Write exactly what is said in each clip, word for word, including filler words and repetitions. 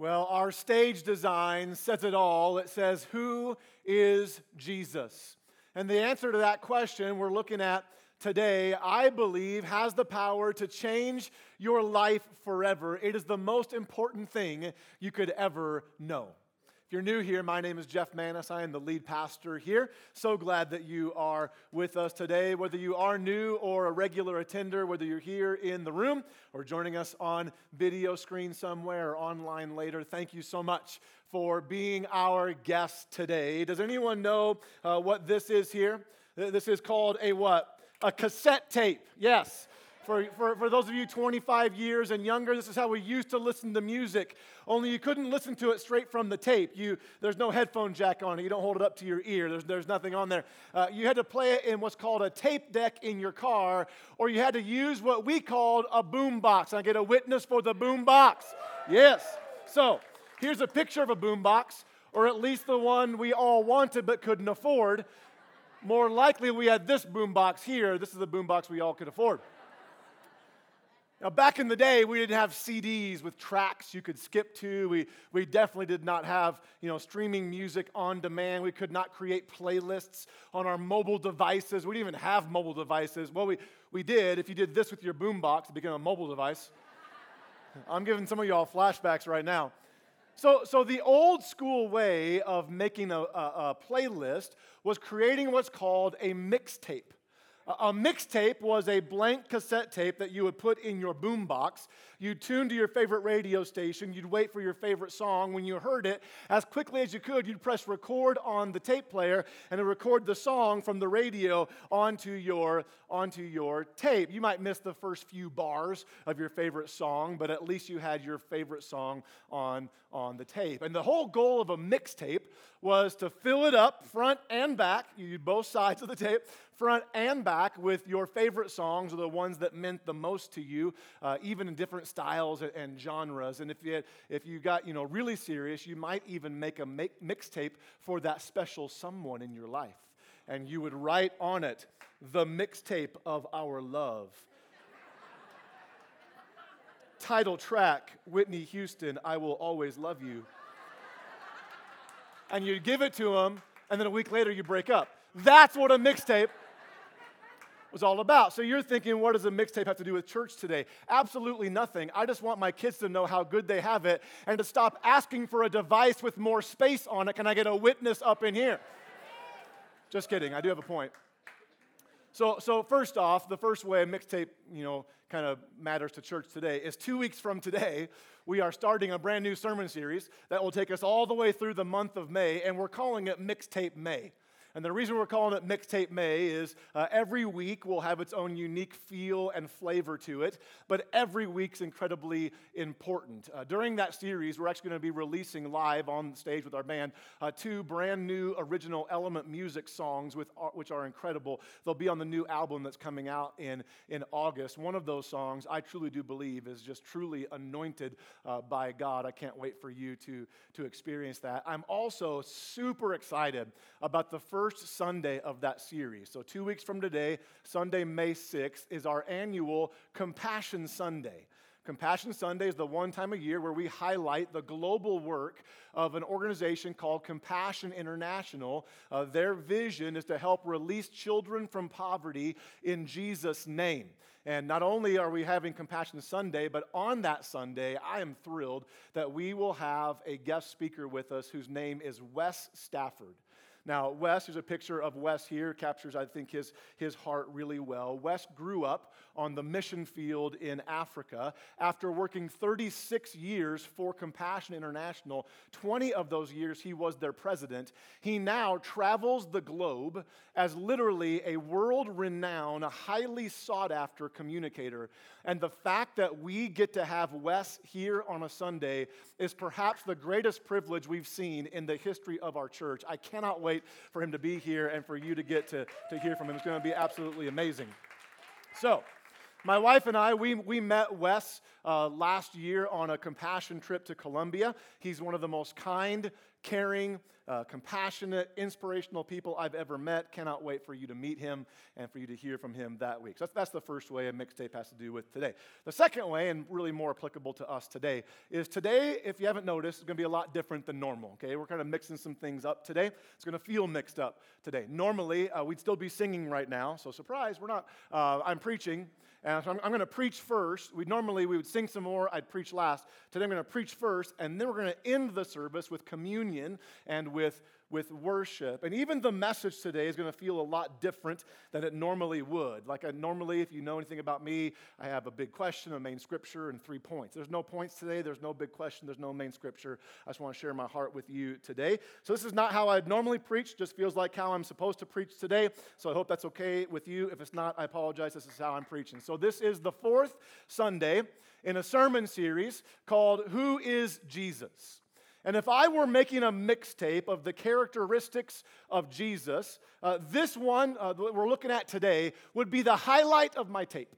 Well, our stage design says it all. It says, who is Jesus? And the answer to that question we're looking at today, I believe, has the power to change your life forever. It is the most important thing you could ever know. If you're new here, my name is Jeff Manis. I am the lead pastor here. So glad that you are with us today. Whether you are new or a regular attender, whether you're here in the room or joining us on video screen somewhere or online later, thank you so much for being our guest today. Does anyone know uh, what this is here? This is called a what? A cassette tape. Yes. For, for, for those of you twenty-five years and younger, this is how we used to listen to music, only you couldn't listen to it straight from the tape. You, there's no headphone jack on it. You don't hold it up to your ear. There's, there's nothing on there. Uh, you had to play it in what's called a tape deck in your car, or you had to use what we called a boom box. I get a witness for the boom box. Yes. So here's a picture of a boom box, or at least the one we all wanted but couldn't afford. More likely, we had this boom box here. This is the boom box we all could afford. Now, back in the day, we didn't have C Ds with tracks you could skip to. We we definitely did not have, you know, streaming music on demand. We could not create playlists on our mobile devices. We didn't even have mobile devices. Well, we, we did. If you did this with your boombox, it became a mobile device. I'm giving some of y'all flashbacks right now. So, so the old school way of making a, a, a playlist was creating what's called a mixtape. A mixtape was a blank cassette tape that you would put in your boombox. You'd tune to your favorite radio station. You'd wait for your favorite song. When you heard it, as quickly as you could, you'd press record on the tape player and it'd record the song from the radio onto your, onto your tape. You might miss the first few bars of your favorite song, but at least you had your favorite song on, on the tape. And the whole goal of a mixtape was to fill it up front and back. You used both sides of the tape, front and back, with your favorite songs, or the ones that meant the most to you, uh, even in different styles and, and genres. And if you had, if you got, you know, really serious, you might even make a make, mixtape for that special someone in your life. And you would write on it, "The Mixtape of Our Love." Title track, Whitney Houston, "I Will Always Love You." And you give it to them, and then a week later you break up. That's what a mixtape was all about. So you're thinking, what does a mixtape have to do with church today? Absolutely nothing. I just want my kids to know how good they have it and to stop asking for a device with more space on it. Can I get a witness up in here? Just kidding. I do have a point. So, so first off, the first way a mixtape, you know, kind of matters to church today is two weeks from today, we are starting a brand new sermon series that will take us all the way through the month of May, and we're calling it Mixtape May. And the reason we're calling it Mixtape May is uh, every week will have its own unique feel and flavor to it, but every week's incredibly important. Uh, during that series, we're actually going to be releasing live on stage with our band uh, two brand new original Element Music songs, with uh, which are incredible. They'll be on the new album that's coming out in, in August. One of those songs, I truly do believe, is just truly anointed uh, by God. I can't wait for you to, to experience that. I'm also super excited about the first First Sunday of that series. So two weeks from today, Sunday, May sixth, is our annual Compassion Sunday. Compassion Sunday is the one time a year where we highlight the global work of an organization called Compassion International. Uh, their vision is to help release children from poverty in Jesus' name. And not only are we having Compassion Sunday, but on that Sunday, I am thrilled that we will have a guest speaker with us whose name is Wes Stafford. Now, Wes, here's a picture of Wes here, captures, I think, his, his heart really well. Wes grew up on the mission field in Africa. After working thirty-six years for Compassion International, twenty of those years he was their president, he now travels the globe as literally a world-renowned, highly sought-after communicator. And the fact that we get to have Wes here on a Sunday is perhaps the greatest privilege we've seen in the history of our church. I cannot wait. Wait for him to be here and for you to get to, to hear from him. It's going to be absolutely amazing. So My wife and I, we, we met Wes uh, last year on a compassion trip to Colombia. He's one of the most kind, caring, uh, compassionate, inspirational people I've ever met. Cannot wait for you to meet him and for you to hear from him that week. So that's, that's the first way a mixtape has to do with today. The second way, and really more applicable to us today, is today, if you haven't noticed, is going to be a lot different than normal. Okay, we're kind of mixing some things up today. It's going to feel mixed up today. Normally, uh, we'd still be singing right now, so surprise, we're not. Uh, I'm preaching. And so I'm, I'm going to preach first. We normally we would sing some more. I'd preach last. Today I'm going to preach first, and then we're going to end the service with communion and with with worship. And even the message today is going to feel a lot different than it normally would. Like I normally, if you know anything about me, I have a big question, a main scripture, and three points. There's no points today. There's no big question. There's no main scripture. I just want to share my heart with you today. So this is not how I'd normally preach. Just feels like how I'm supposed to preach today. So I hope that's okay with you. If it's not, I apologize. This is how I'm preaching. So this is the fourth Sunday in a sermon series called Who is Jesus? And if I were making a mixtape of the characteristics of Jesus, uh, this one uh, that we're looking at today would be the highlight of my tape.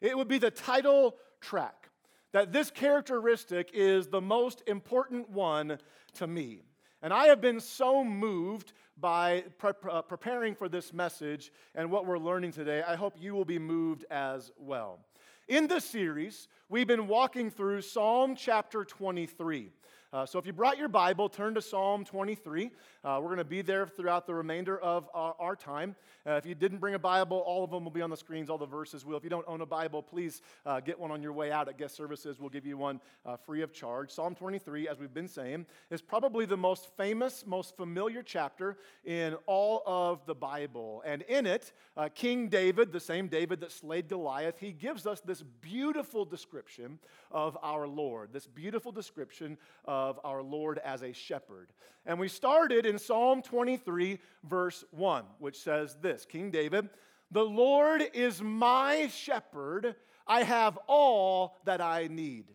It would be the title track, that this characteristic is the most important one to me. And I have been so moved by pre- uh, preparing for this message and what we're learning today. I hope you will be moved as well. In this series, we've been walking through Psalm chapter twenty-three. Uh, so if you brought your Bible, turn to Psalm twenty-three. Uh, we're going to be there throughout the remainder of our, our time. Uh, if you didn't bring a Bible, all of them will be on the screens. All the verses will. If you don't own a Bible, please uh, get one on your way out at guest services. We'll give you one uh, free of charge. Psalm twenty-three, as we've been saying, is probably the most famous, most familiar chapter in all of the Bible. And in it, uh, King David, the same David that slayed Goliath, he gives us this beautiful description of our Lord, this beautiful description of of our Lord as a shepherd. And we started in Psalm twenty-three, verse one, which says this, King David, "The Lord is my shepherd, I have all that I need."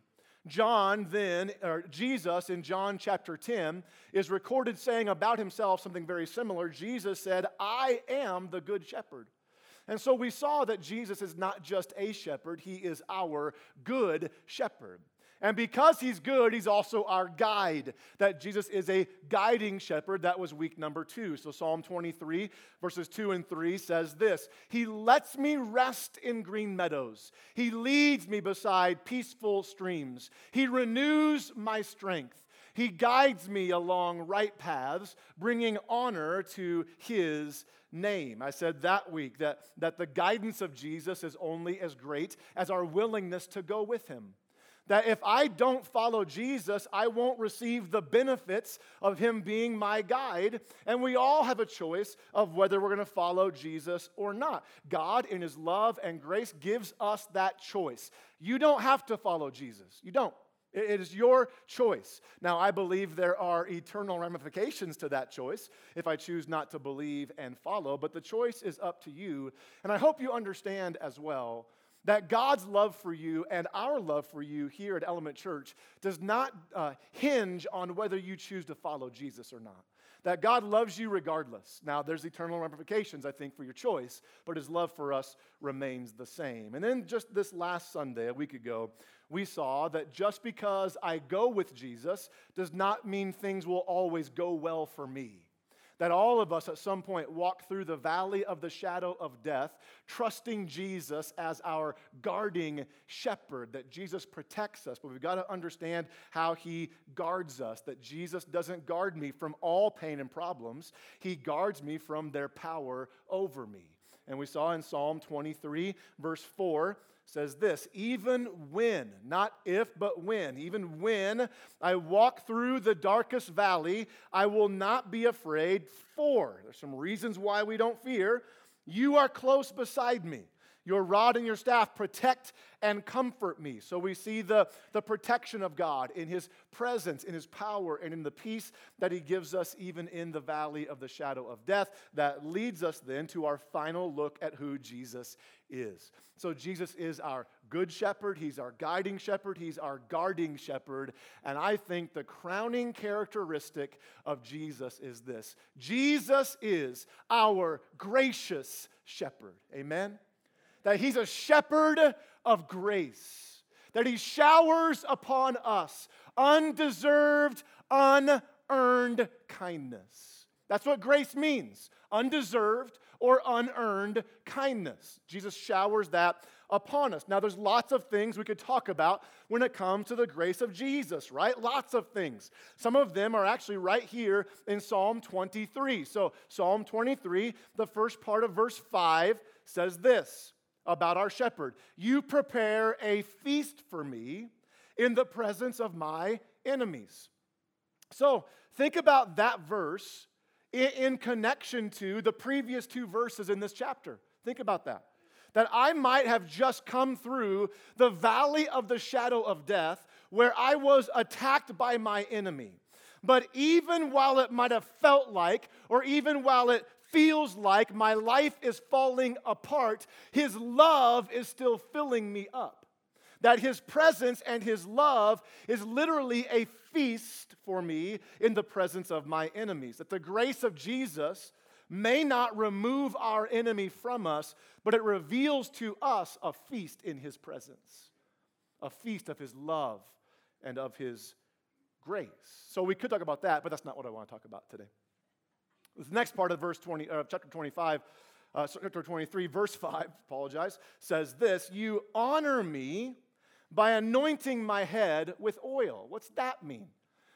John then, or Jesus in John chapter ten, is recorded saying about himself something very similar. Jesus said, "I am the good shepherd." And so we saw that Jesus is not just a shepherd, he is our good shepherd. And because he's good, he's also our guide, that Jesus is a guiding shepherd. That was week number two. So Psalm twenty-three, verses two and three says this, "He lets me rest in green meadows. He leads me beside peaceful streams. He renews my strength. He guides me along right paths, bringing honor to his name." I said that week that, that the guidance of Jesus is only as great as our willingness to go with him. That if I don't follow Jesus, I won't receive the benefits of him being my guide. And we all have a choice of whether we're going to follow Jesus or not. God, in his love and grace, gives us that choice. You don't have to follow Jesus. You don't. It is your choice. Now, I believe there are eternal ramifications to that choice if I choose not to believe and follow. But the choice is up to you. And I hope you understand as well that God's love for you and our love for you here at Element Church does not uh, hinge on whether you choose to follow Jesus or not. That God loves you regardless. Now, there's eternal ramifications, I think, for your choice, but his love for us remains the same. And then just this last Sunday, a week ago, we saw that just because I go with Jesus does not mean things will always go well for me. That all of us at some point walk through the valley of the shadow of death, trusting Jesus as our guarding shepherd, that Jesus protects us. But we've got to understand how he guards us, that Jesus doesn't guard me from all pain and problems. He guards me from their power over me. And we saw in Psalm twenty-three, verse four, says this, "Even when," not if, but when, "even when I walk through the darkest valley, I will not be afraid, for," there's some reasons why we don't fear, "you are close beside me. Your rod and your staff protect and comfort me." So we see the, the protection of God in his presence, in his power, and in the peace that he gives us even in the valley of the shadow of death. That leads us then to our final look at who Jesus is. So Jesus is our good shepherd. He's our guiding shepherd. He's our guarding shepherd. And I think the crowning characteristic of Jesus is this: Jesus is our gracious shepherd. Amen? that he's a shepherd of grace, that he showers upon us undeserved, unearned kindness. That's what grace means, undeserved or unearned kindness. Jesus showers that upon us. Now, there's lots of things we could talk about when it comes to the grace of Jesus, right? Lots of things. Some of them are actually right here in Psalm twenty-three. So Psalm twenty-three, the first part of verse five says this about our shepherd. You prepare a feast for me in the presence of my enemies. So think about that verse in connection to the previous two verses in this chapter. Think about that. That I might have just come through the valley of the shadow of death where I was attacked by my enemy. But even while it might have felt like, or even while it feels like my life is falling apart, his love is still filling me up. That his presence and his love is literally a feast for me in the presence of my enemies. That the grace of Jesus may not remove our enemy from us, but it reveals to us a feast in his presence, a feast of his love and of his grace. So we could talk about that, but that's not what I want to talk about today. The next part of verse twenty, uh, chapter twenty-five, uh, chapter twenty-three, verse five, apologize, says this, you honor me by anointing my head with oil. What's that mean?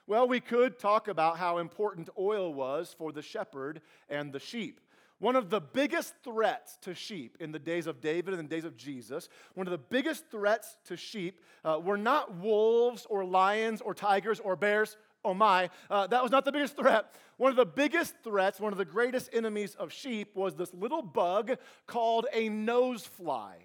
Well, we could talk about how important oil was for the shepherd and the sheep. One of the biggest threats to sheep in the days of David and the days of Jesus, one of the biggest threats to sheep uh, were not wolves or lions or tigers or bears. Oh my, uh, that was not the biggest threat. One of the biggest threats, one of the greatest enemies of sheep was this little bug called a nose fly.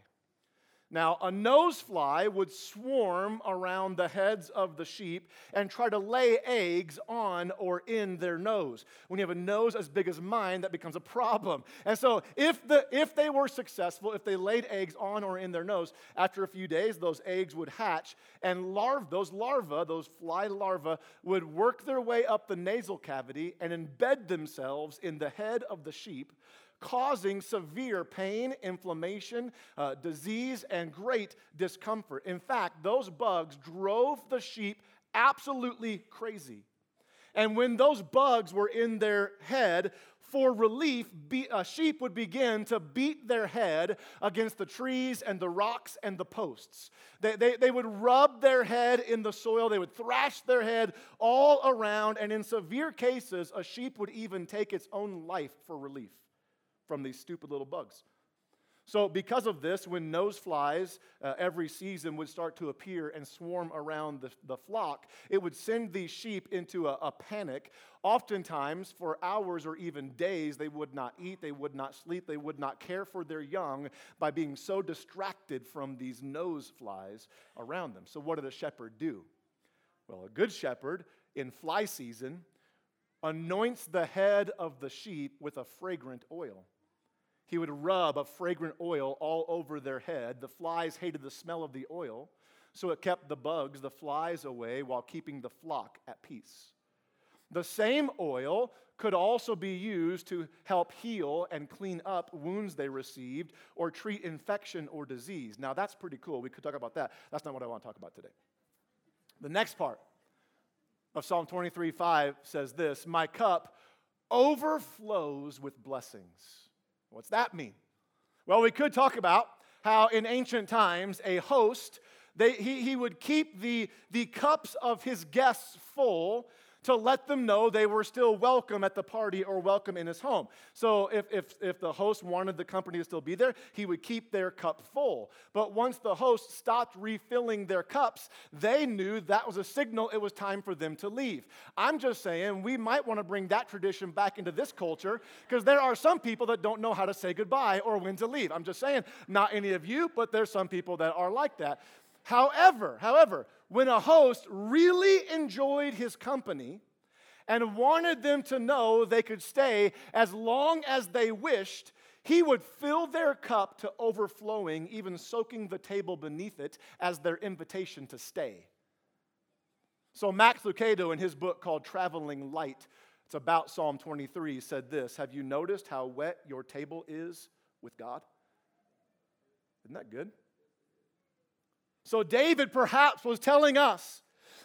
Now, a nose fly would swarm around the heads of the sheep and try to lay eggs on or in their nose. When you have a nose as big as mine, that becomes a problem. And so if the if they were successful, if they laid eggs on or in their nose, after a few days, those eggs would hatch, and larv- those larvae, those fly larvae, would work their way up the nasal cavity and embed themselves in the head of the sheep, causing severe pain, inflammation, uh, disease, and great discomfort. In fact, those bugs drove the sheep absolutely crazy. And when those bugs were in their head, for relief, be, uh, sheep would begin to beat their head against the trees and the rocks and the posts. They, they, they would rub their head in the soil. They would thrash their head all around. And in severe cases, a sheep would even take its own life for relief from these stupid little bugs. So because of this, when nose flies uh, every season would start to appear and swarm around the, the flock, it would send these sheep into a, a panic. Oftentimes, for hours or even days, they would not eat, they would not sleep, they would not care for their young by being so distracted from these nose flies around them. So what did a shepherd do? Well, a good shepherd in fly season anoints the head of the sheep with a fragrant oil. He would rub a fragrant oil all over their head. The flies hated the smell of the oil, so it kept the bugs, the flies, away while keeping the flock at peace. The same oil could also be used to help heal and clean up wounds they received or treat infection or disease. Now, that's pretty cool. We could talk about that. That's not what I want to talk about today. The next part of Psalm twenty-three, five says this, my cup overflows with blessings. What's that mean? Well, we could talk about how in ancient times a host, they, he, he would keep the, the cups of his guests full to let them know they were still welcome at the party or welcome in his home. So if, if, if the host wanted the company to still be there, he would keep their cup full. But once the host stopped refilling their cups, they knew that was a signal it was time for them to leave. I'm just saying we might want to bring that tradition back into this culture because there are some people that don't know how to say goodbye or when to leave. I'm just saying, not any of you, but there's some people that are like that. However, however, when a host really enjoyed his company and wanted them to know they could stay as long as they wished, he would fill their cup to overflowing, even soaking the table beneath it as their invitation to stay. So Max Lucado, in his book called Traveling Light, it's about Psalm twenty-three, said this, have you noticed how wet your table is with God? Isn't that good? So David perhaps was telling us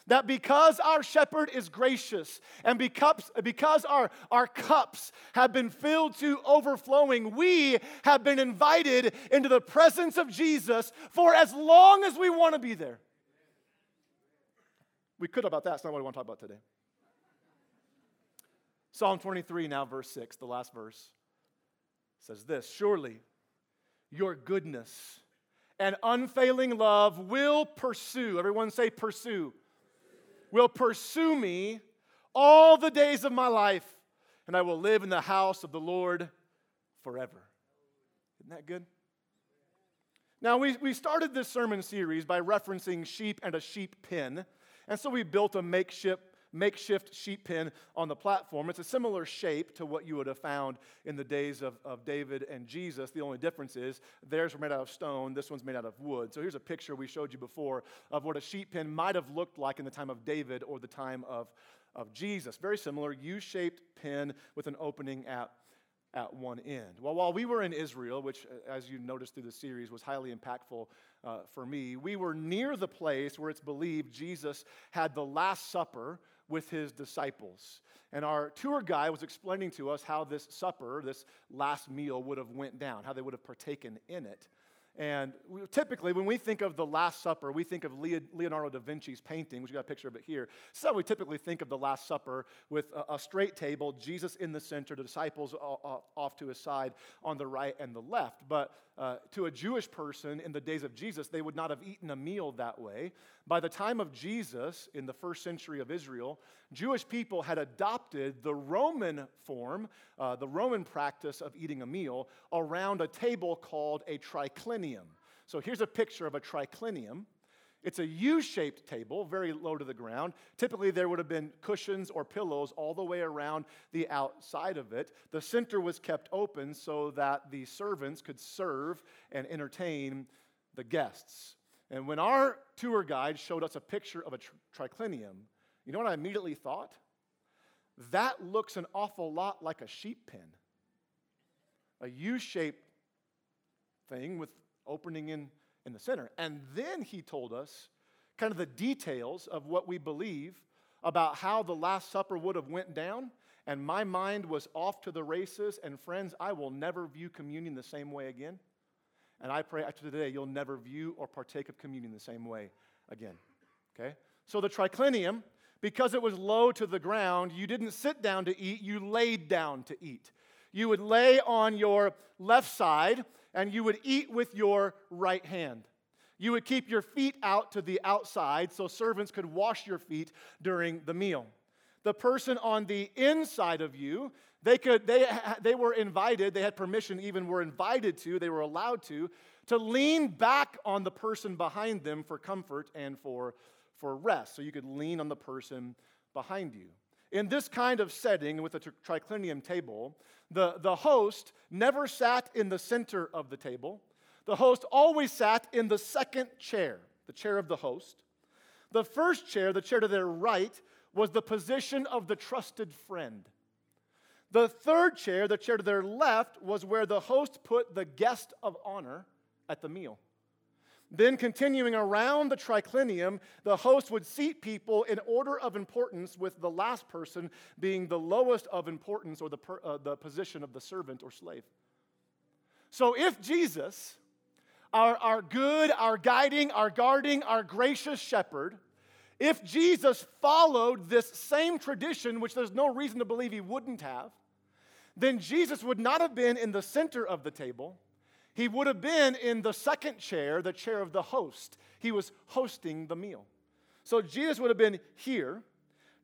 that because our shepherd is gracious and because, because our, our cups have been filled to overflowing, we have been invited into the presence of Jesus for as long as we want to be there. We could about that. That's not what I want to talk about today. Psalm twenty-three now, verse six, the last verse, says this: surely your goodness and unfailing love will pursue, everyone say pursue, will pursue me all the days of my life, and I will live in the house of the Lord forever. Isn't that good? Now, we, we started this sermon series by referencing sheep and a sheep pen, and so we built a makeshift makeshift sheep pen on the platform. It's a similar shape to what you would have found in the days of, of David and Jesus. The only difference is theirs were made out of stone, this one's made out of wood. So here's a picture we showed you before of what a sheep pen might have looked like in the time of David or the time of, of Jesus. Very similar U-shaped pen with an opening at, at one end. Well, while we were in Israel, which as you noticed through the series was highly impactful uh, for me, we were near the place where it's believed Jesus had the Last Supper with his disciples. And our tour guide was explaining to us how this supper, this last meal, would have went down, how they would have partaken in it. And we, typically, when we think of the Last Supper, we think of Leonardo da Vinci's painting, which you got a picture of it here. So we typically think of the Last Supper with a, a straight table, Jesus in the center, the disciples off to his side on the right and the left. But uh, to a Jewish person in the days of Jesus, they would not have eaten a meal that way. By the time of Jesus in the first century of Israel, Jewish people had adopted the Roman form, uh, the Roman practice of eating a meal around a table called a triclinium. So here's a picture of a triclinium. It's a U-shaped table, very low to the ground. Typically, there would have been cushions or pillows all the way around the outside of it. The center was kept open so that the servants could serve and entertain the guests. And when our tour guide showed us a picture of a tr- triclinium, you know what I immediately thought? That looks an awful lot like a sheep pen, a U-shaped thing with opening in, in the center. And then he told us kind of the details of what we believe about how the Last Supper would have went down, and my mind was off to the races, and friends, I will never view communion the same way again. And I pray after today you'll never view or partake of communion the same way again, okay? So the triclinium, because it was low to the ground, you didn't sit down to eat, you laid down to eat. You would lay on your left side, and you would eat with your right hand. You would keep your feet out to the outside so servants could wash your feet during the meal. The person on the inside of you, they could they they were invited, they had permission, even were invited to, they were allowed to, to lean back on the person behind them for comfort and for, for rest. So you could lean on the person behind you. In this kind of setting with a triclinium table, the, the host never sat in the center of the table. The host always sat in the second chair, the chair of the host. The first chair, the chair to their right, was the position of the trusted friend. The third chair, the chair to their left, was where the host put the guest of honor at the meal. Then continuing around the triclinium, the host would seat people in order of importance, with the last person being the lowest of importance, or the, per, uh, the position of the servant or slave. So if Jesus, our, our good, our guiding, our guarding, our gracious shepherd, if Jesus followed this same tradition, which there's no reason to believe he wouldn't have, then Jesus would not have been in the center of the table. He would have been in the second chair, the chair of the host. He was hosting the meal. So Jesus would have been here.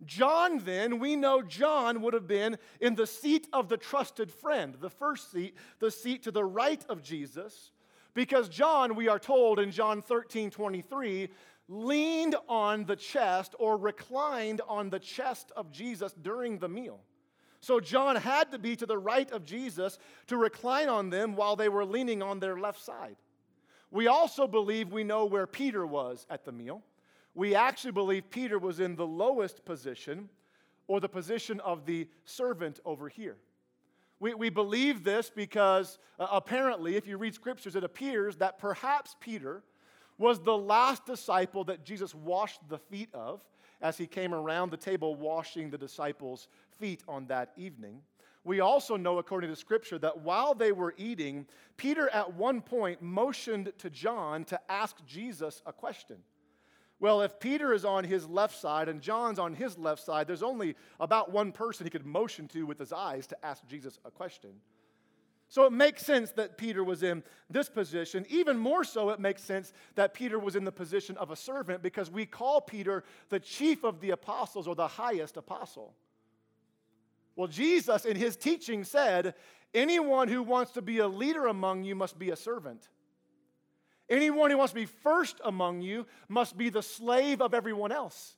John then, we know John would have been in the seat of the trusted friend, the first seat, the seat to the right of Jesus, because John, we are told in John thirteen twenty-three, leaned on the chest or reclined on the chest of Jesus during the meal. So John had to be to the right of Jesus to recline on them while they were leaning on their left side. We also believe we know where Peter was at the meal. We actually believe Peter was in the lowest position, or the position of the servant over here. We, we believe this because uh, apparently, if you read scriptures, it appears that perhaps Peter was the last disciple that Jesus washed the feet of as he came around the table washing the disciples' feet on that evening. We also know, according to Scripture, that while they were eating, Peter at one point motioned to John to ask Jesus a question. Well, if Peter is on his left side and John's on his left side, there's only about one person he could motion to with his eyes to ask Jesus a question. So it makes sense that Peter was in this position. Even more so, it makes sense that Peter was in the position of a servant, because we call Peter the chief of the apostles, or the highest apostle. Well, Jesus in his teaching said, anyone who wants to be a leader among you must be a servant. Anyone who wants to be first among you must be the slave of everyone else.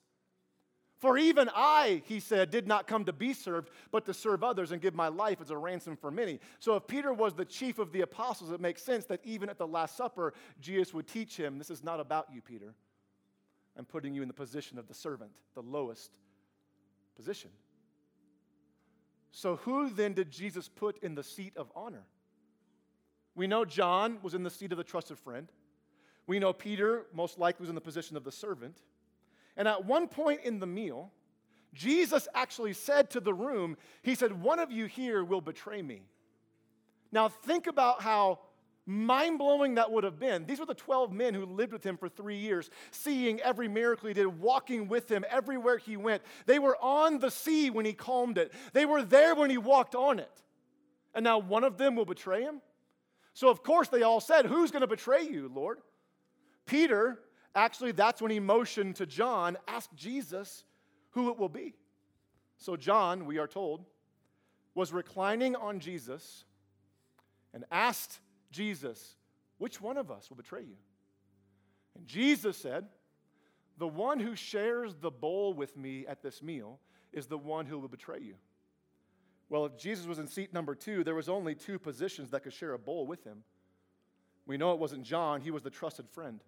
For even I, he said, did not come to be served, but to serve others and give my life as a ransom for many. So if Peter was the chief of the apostles, it makes sense that even at the Last Supper, Jesus would teach him, this is not about you, Peter. I'm putting you in the position of the servant, the lowest position. So who then did Jesus put in the seat of honor? We know John was in the seat of the trusted friend. We know Peter most likely was in the position of the servant. And at one point in the meal, Jesus actually said to the room, he said, one of you here will betray me. Now think about how mind-blowing that would have been. These were the twelve men who lived with him for three years, seeing every miracle he did, walking with him everywhere he went. They were on the sea when he calmed it. They were there when he walked on it. And now one of them will betray him? So of course they all said, who's going to betray you, Lord? Peter, actually, that's when he motioned to John, ask Jesus who it will be. So John, we are told, was reclining on Jesus and asked Jesus, which one of us will betray you? And Jesus said, the one who shares the bowl with me at this meal is the one who will betray you. Well, if Jesus was in seat number two, there was only two positions that could share a bowl with him. We know it wasn't John. He was the trusted friend.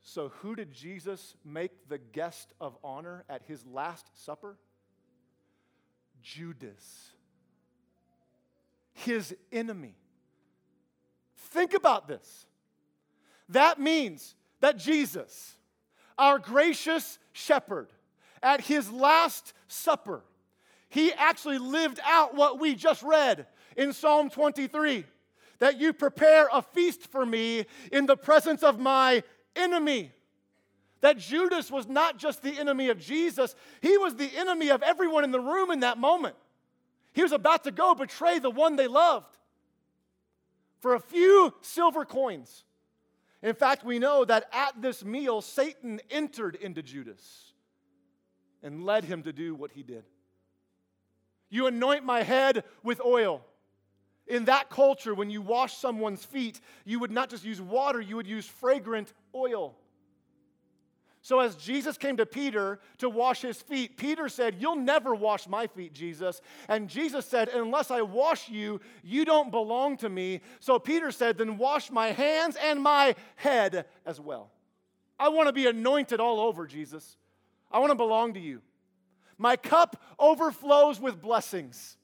So who did Jesus make the guest of honor at his Last Supper? Judas, his enemy. Think about this. That means that Jesus, our gracious shepherd, at his Last Supper, he actually lived out what we just read in Psalm twenty-three, that you prepare a feast for me in the presence of my enemy. That Judas was not just the enemy of Jesus, he was the enemy of everyone in the room in that moment. He was about to go betray the one they loved for a few silver coins. In fact, we know that at this meal, Satan entered into Judas and led him to do what he did. You anoint my head with oil. In that culture, when you wash someone's feet, you would not just use water, you would use fragrant oil. So as Jesus came to Peter to wash his feet, Peter said, you'll never wash my feet, Jesus. And Jesus said, unless I wash you, you don't belong to me. So Peter said, then wash my hands and my head as well. I want to be anointed all over, Jesus. I want to belong to you. My cup overflows with blessings.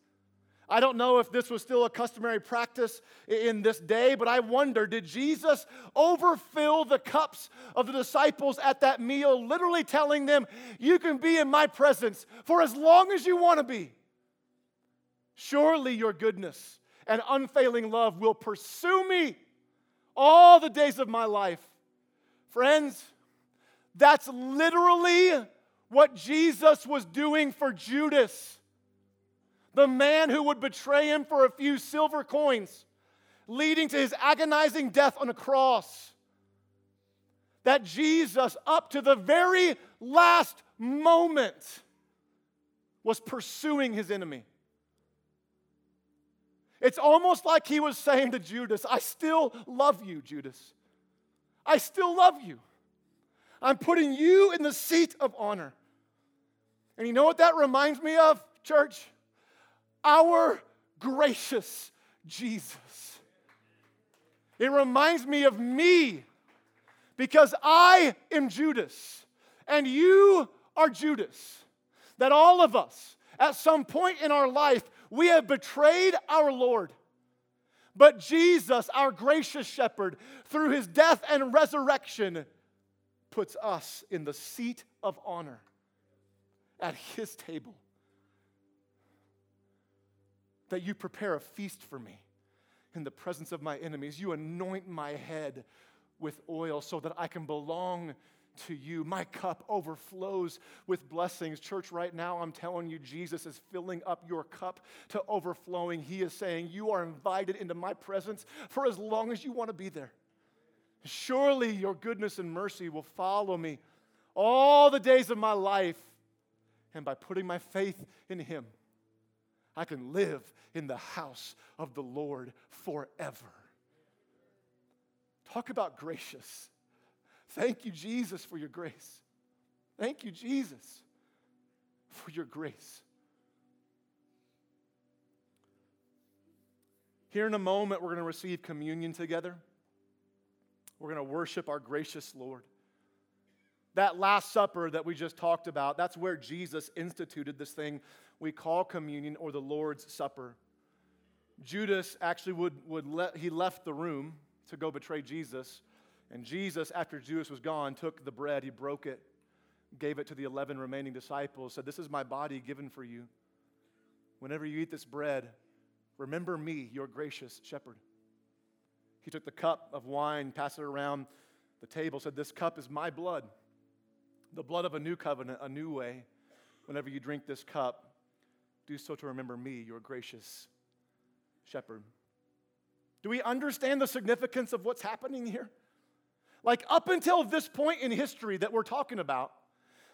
I don't know if this was still a customary practice in this day, but I wonder, did Jesus overfill the cups of the disciples at that meal, literally telling them, you can be in my presence for as long as you want to be? Surely your goodness and unfailing love will pursue me all the days of my life. Friends, that's literally what Jesus was doing for Judas, the man who would betray him for a few silver coins, leading to his agonizing death on a cross. That Jesus, up to the very last moment, was pursuing his enemy. It's almost like he was saying to Judas, I still love you, Judas. I still love you. I'm putting you in the seat of honor. And you know what that reminds me of, church? Our gracious Jesus. It reminds me of me, because I am Judas and you are Judas. That all of us At some point in our life, we have betrayed our Lord. But Jesus, our gracious shepherd, through his death and resurrection, puts us in the seat of honor at his table. That you prepare a feast for me in the presence of my enemies. You anoint my head with oil so that I can belong to you. My cup overflows with blessings. Church, right now, I'm telling you, Jesus is filling up your cup to overflowing. He is saying, you are invited into my presence for as long as you want to be there. Surely your goodness and mercy will follow me all the days of my life. And by putting my faith in him, I can live in the house of the Lord forever. Talk about gracious. Thank you, Jesus, for your grace. Thank you, Jesus, for your grace. Here in a moment, we're going to receive communion together. We're going to worship our gracious Lord. That Last Supper that we just talked about, that's where Jesus instituted this thing we call communion, or the Lord's Supper. Judas actually would, would let, he left the room to go betray Jesus. And Jesus, after Judas was gone, took the bread, he broke it, gave it to the eleven remaining disciples, said, this is my body given for you. Whenever you eat this bread, remember me, your gracious shepherd. He took the cup of wine, passed it around the table, said, this cup is my blood, the blood of a new covenant, a new way. Whenever you drink this cup, do so to remember me, your gracious shepherd. Do we understand the significance of what's happening here? Like, up until this point in history that we're talking about,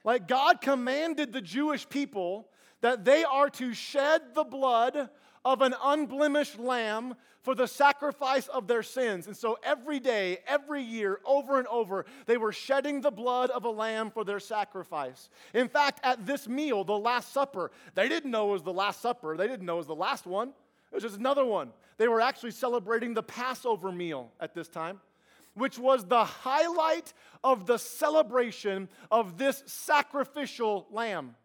like, God commanded the Jewish people that they are to shed the blood of an unblemished lamb for the sacrifice of their sins. And so every day, every year, over and over, they were shedding the blood of a lamb for their sacrifice. In fact, at this meal, the Last Supper, they didn't know it was the Last Supper. They didn't know it was the last one. It was just another one. They were actually celebrating the Passover meal at this time, which was the highlight of the celebration of this sacrificial lamb.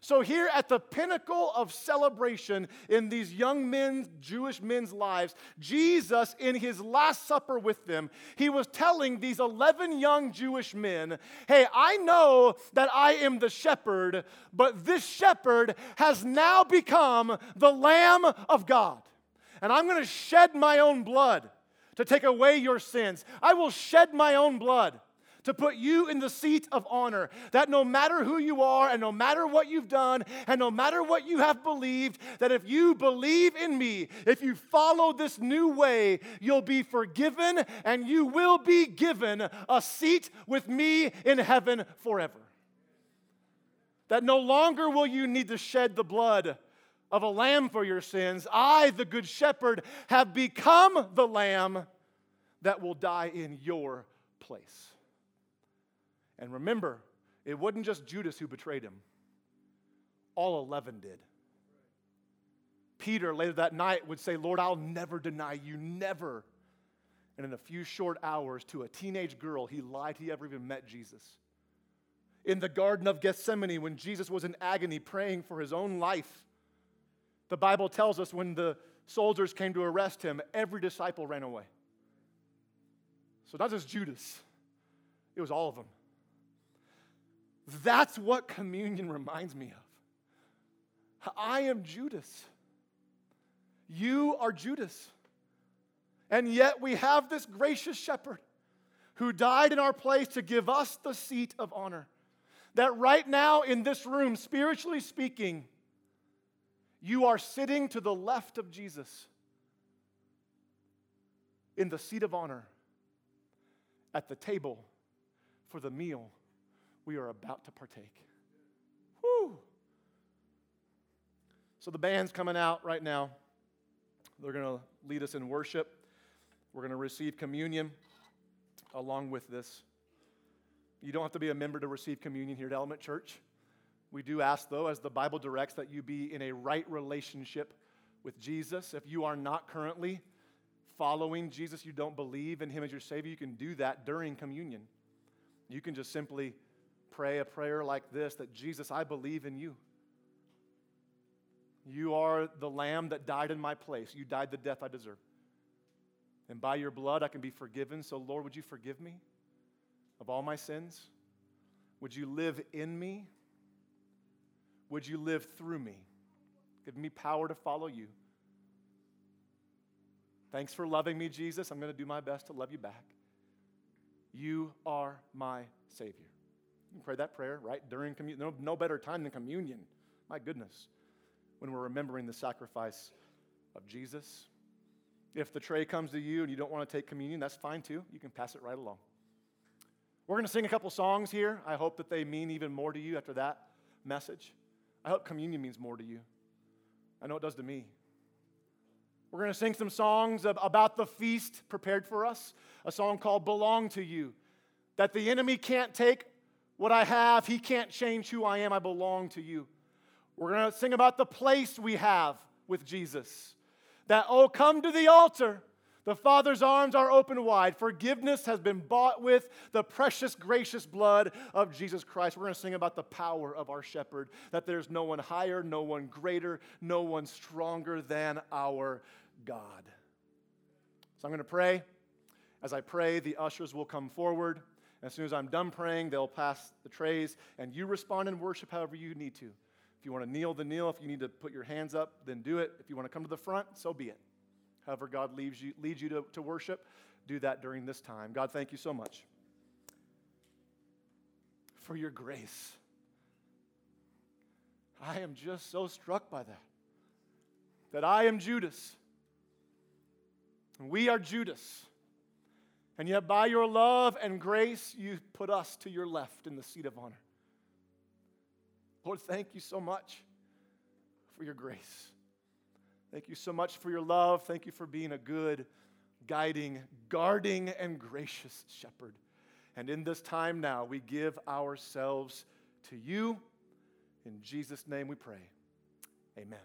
So here at the pinnacle of celebration in these young men's, Jewish men's lives, Jesus, in his Last Supper with them, he was telling these eleven young Jewish men, hey, I know that I am the shepherd, but this shepherd has now become the Lamb of God. And I'm going to shed my own blood to take away your sins. I will shed my own blood to put you in the seat of honor, that no matter who you are and no matter what you've done and no matter what you have believed, that if you believe in me, if you follow this new way, you'll be forgiven and you will be given a seat with me in heaven forever. That no longer will you need to shed the blood of a lamb for your sins. I, the good shepherd, have become the lamb that will die in your place. And remember, it wasn't just Judas who betrayed him. All eleven did. Peter, later that night, would say, Lord, I'll never deny you, never. And in a few short hours, to a teenage girl, he lied he ever even met Jesus. In the Garden of Gethsemane, when Jesus was in agony, praying for his own life, the Bible tells us when the soldiers came to arrest him, every disciple ran away. So not just Judas. It was all of them. That's what communion reminds me of. I am Judas. You are Judas. And yet we have this gracious shepherd who died in our place to give us the seat of honor. That right now in this room, spiritually speaking, you are sitting to the left of Jesus in the seat of honor at the table for the meal we are about to partake. Woo! So the band's coming out right now. They're going to lead us in worship. We're going to receive communion along with this. You don't have to be a member to receive communion here at Element Church. We do ask, though, as the Bible directs, that you be in a right relationship with Jesus. If you are not currently following Jesus, you don't believe in him as your Savior, you can do that during communion. You can just simply pray a prayer like this, that Jesus, I believe in you. You are the lamb that died in my place. You died the death I deserve. And by your blood, I can be forgiven. So, Lord, would you forgive me of all my sins? Would you live in me? Would you live through me? Give me power to follow you. Thanks for loving me, Jesus. I'm going to do my best to love you back. You are my Savior. You can pray that prayer, right, during communion. No, no better time than communion. My goodness. When we're remembering the sacrifice of Jesus. If the tray comes to you and you don't want to take communion, that's fine too. You can pass it right along. We're going to sing a couple songs here. I hope that they mean even more to you after that message. I hope communion means more to you. I know it does to me. We're going to sing some songs about the feast prepared for us, a song called Belong to You, that the enemy can't take what I have. He can't change who I am. I belong to you. We're going to sing about the place we have with Jesus, that, oh, come to the altar. The Father's arms are open wide. Forgiveness has been bought with the precious, gracious blood of Jesus Christ. We're going to sing about the power of our shepherd, that there's no one higher, no one greater, no one stronger than our God. So I'm going to pray. As I pray, the ushers will come forward. As soon as I'm done praying, they'll pass the trays, and you respond in worship however you need to. If you want to kneel, then kneel. If you need to put your hands up, then do it. If you want to come to the front, so be it. However God leads you, leads you to, to worship, do that during this time. God, thank you so much for your grace. I am just so struck by that, that I am Judas, and we are Judas, and yet by your love and grace, you put us to your left in the seat of honor. Lord, thank you so much for your grace. Thank you so much for your love. Thank you for being a good, guiding, guarding, and gracious shepherd. And in this time now, we give ourselves to you. In Jesus' name we pray. Amen.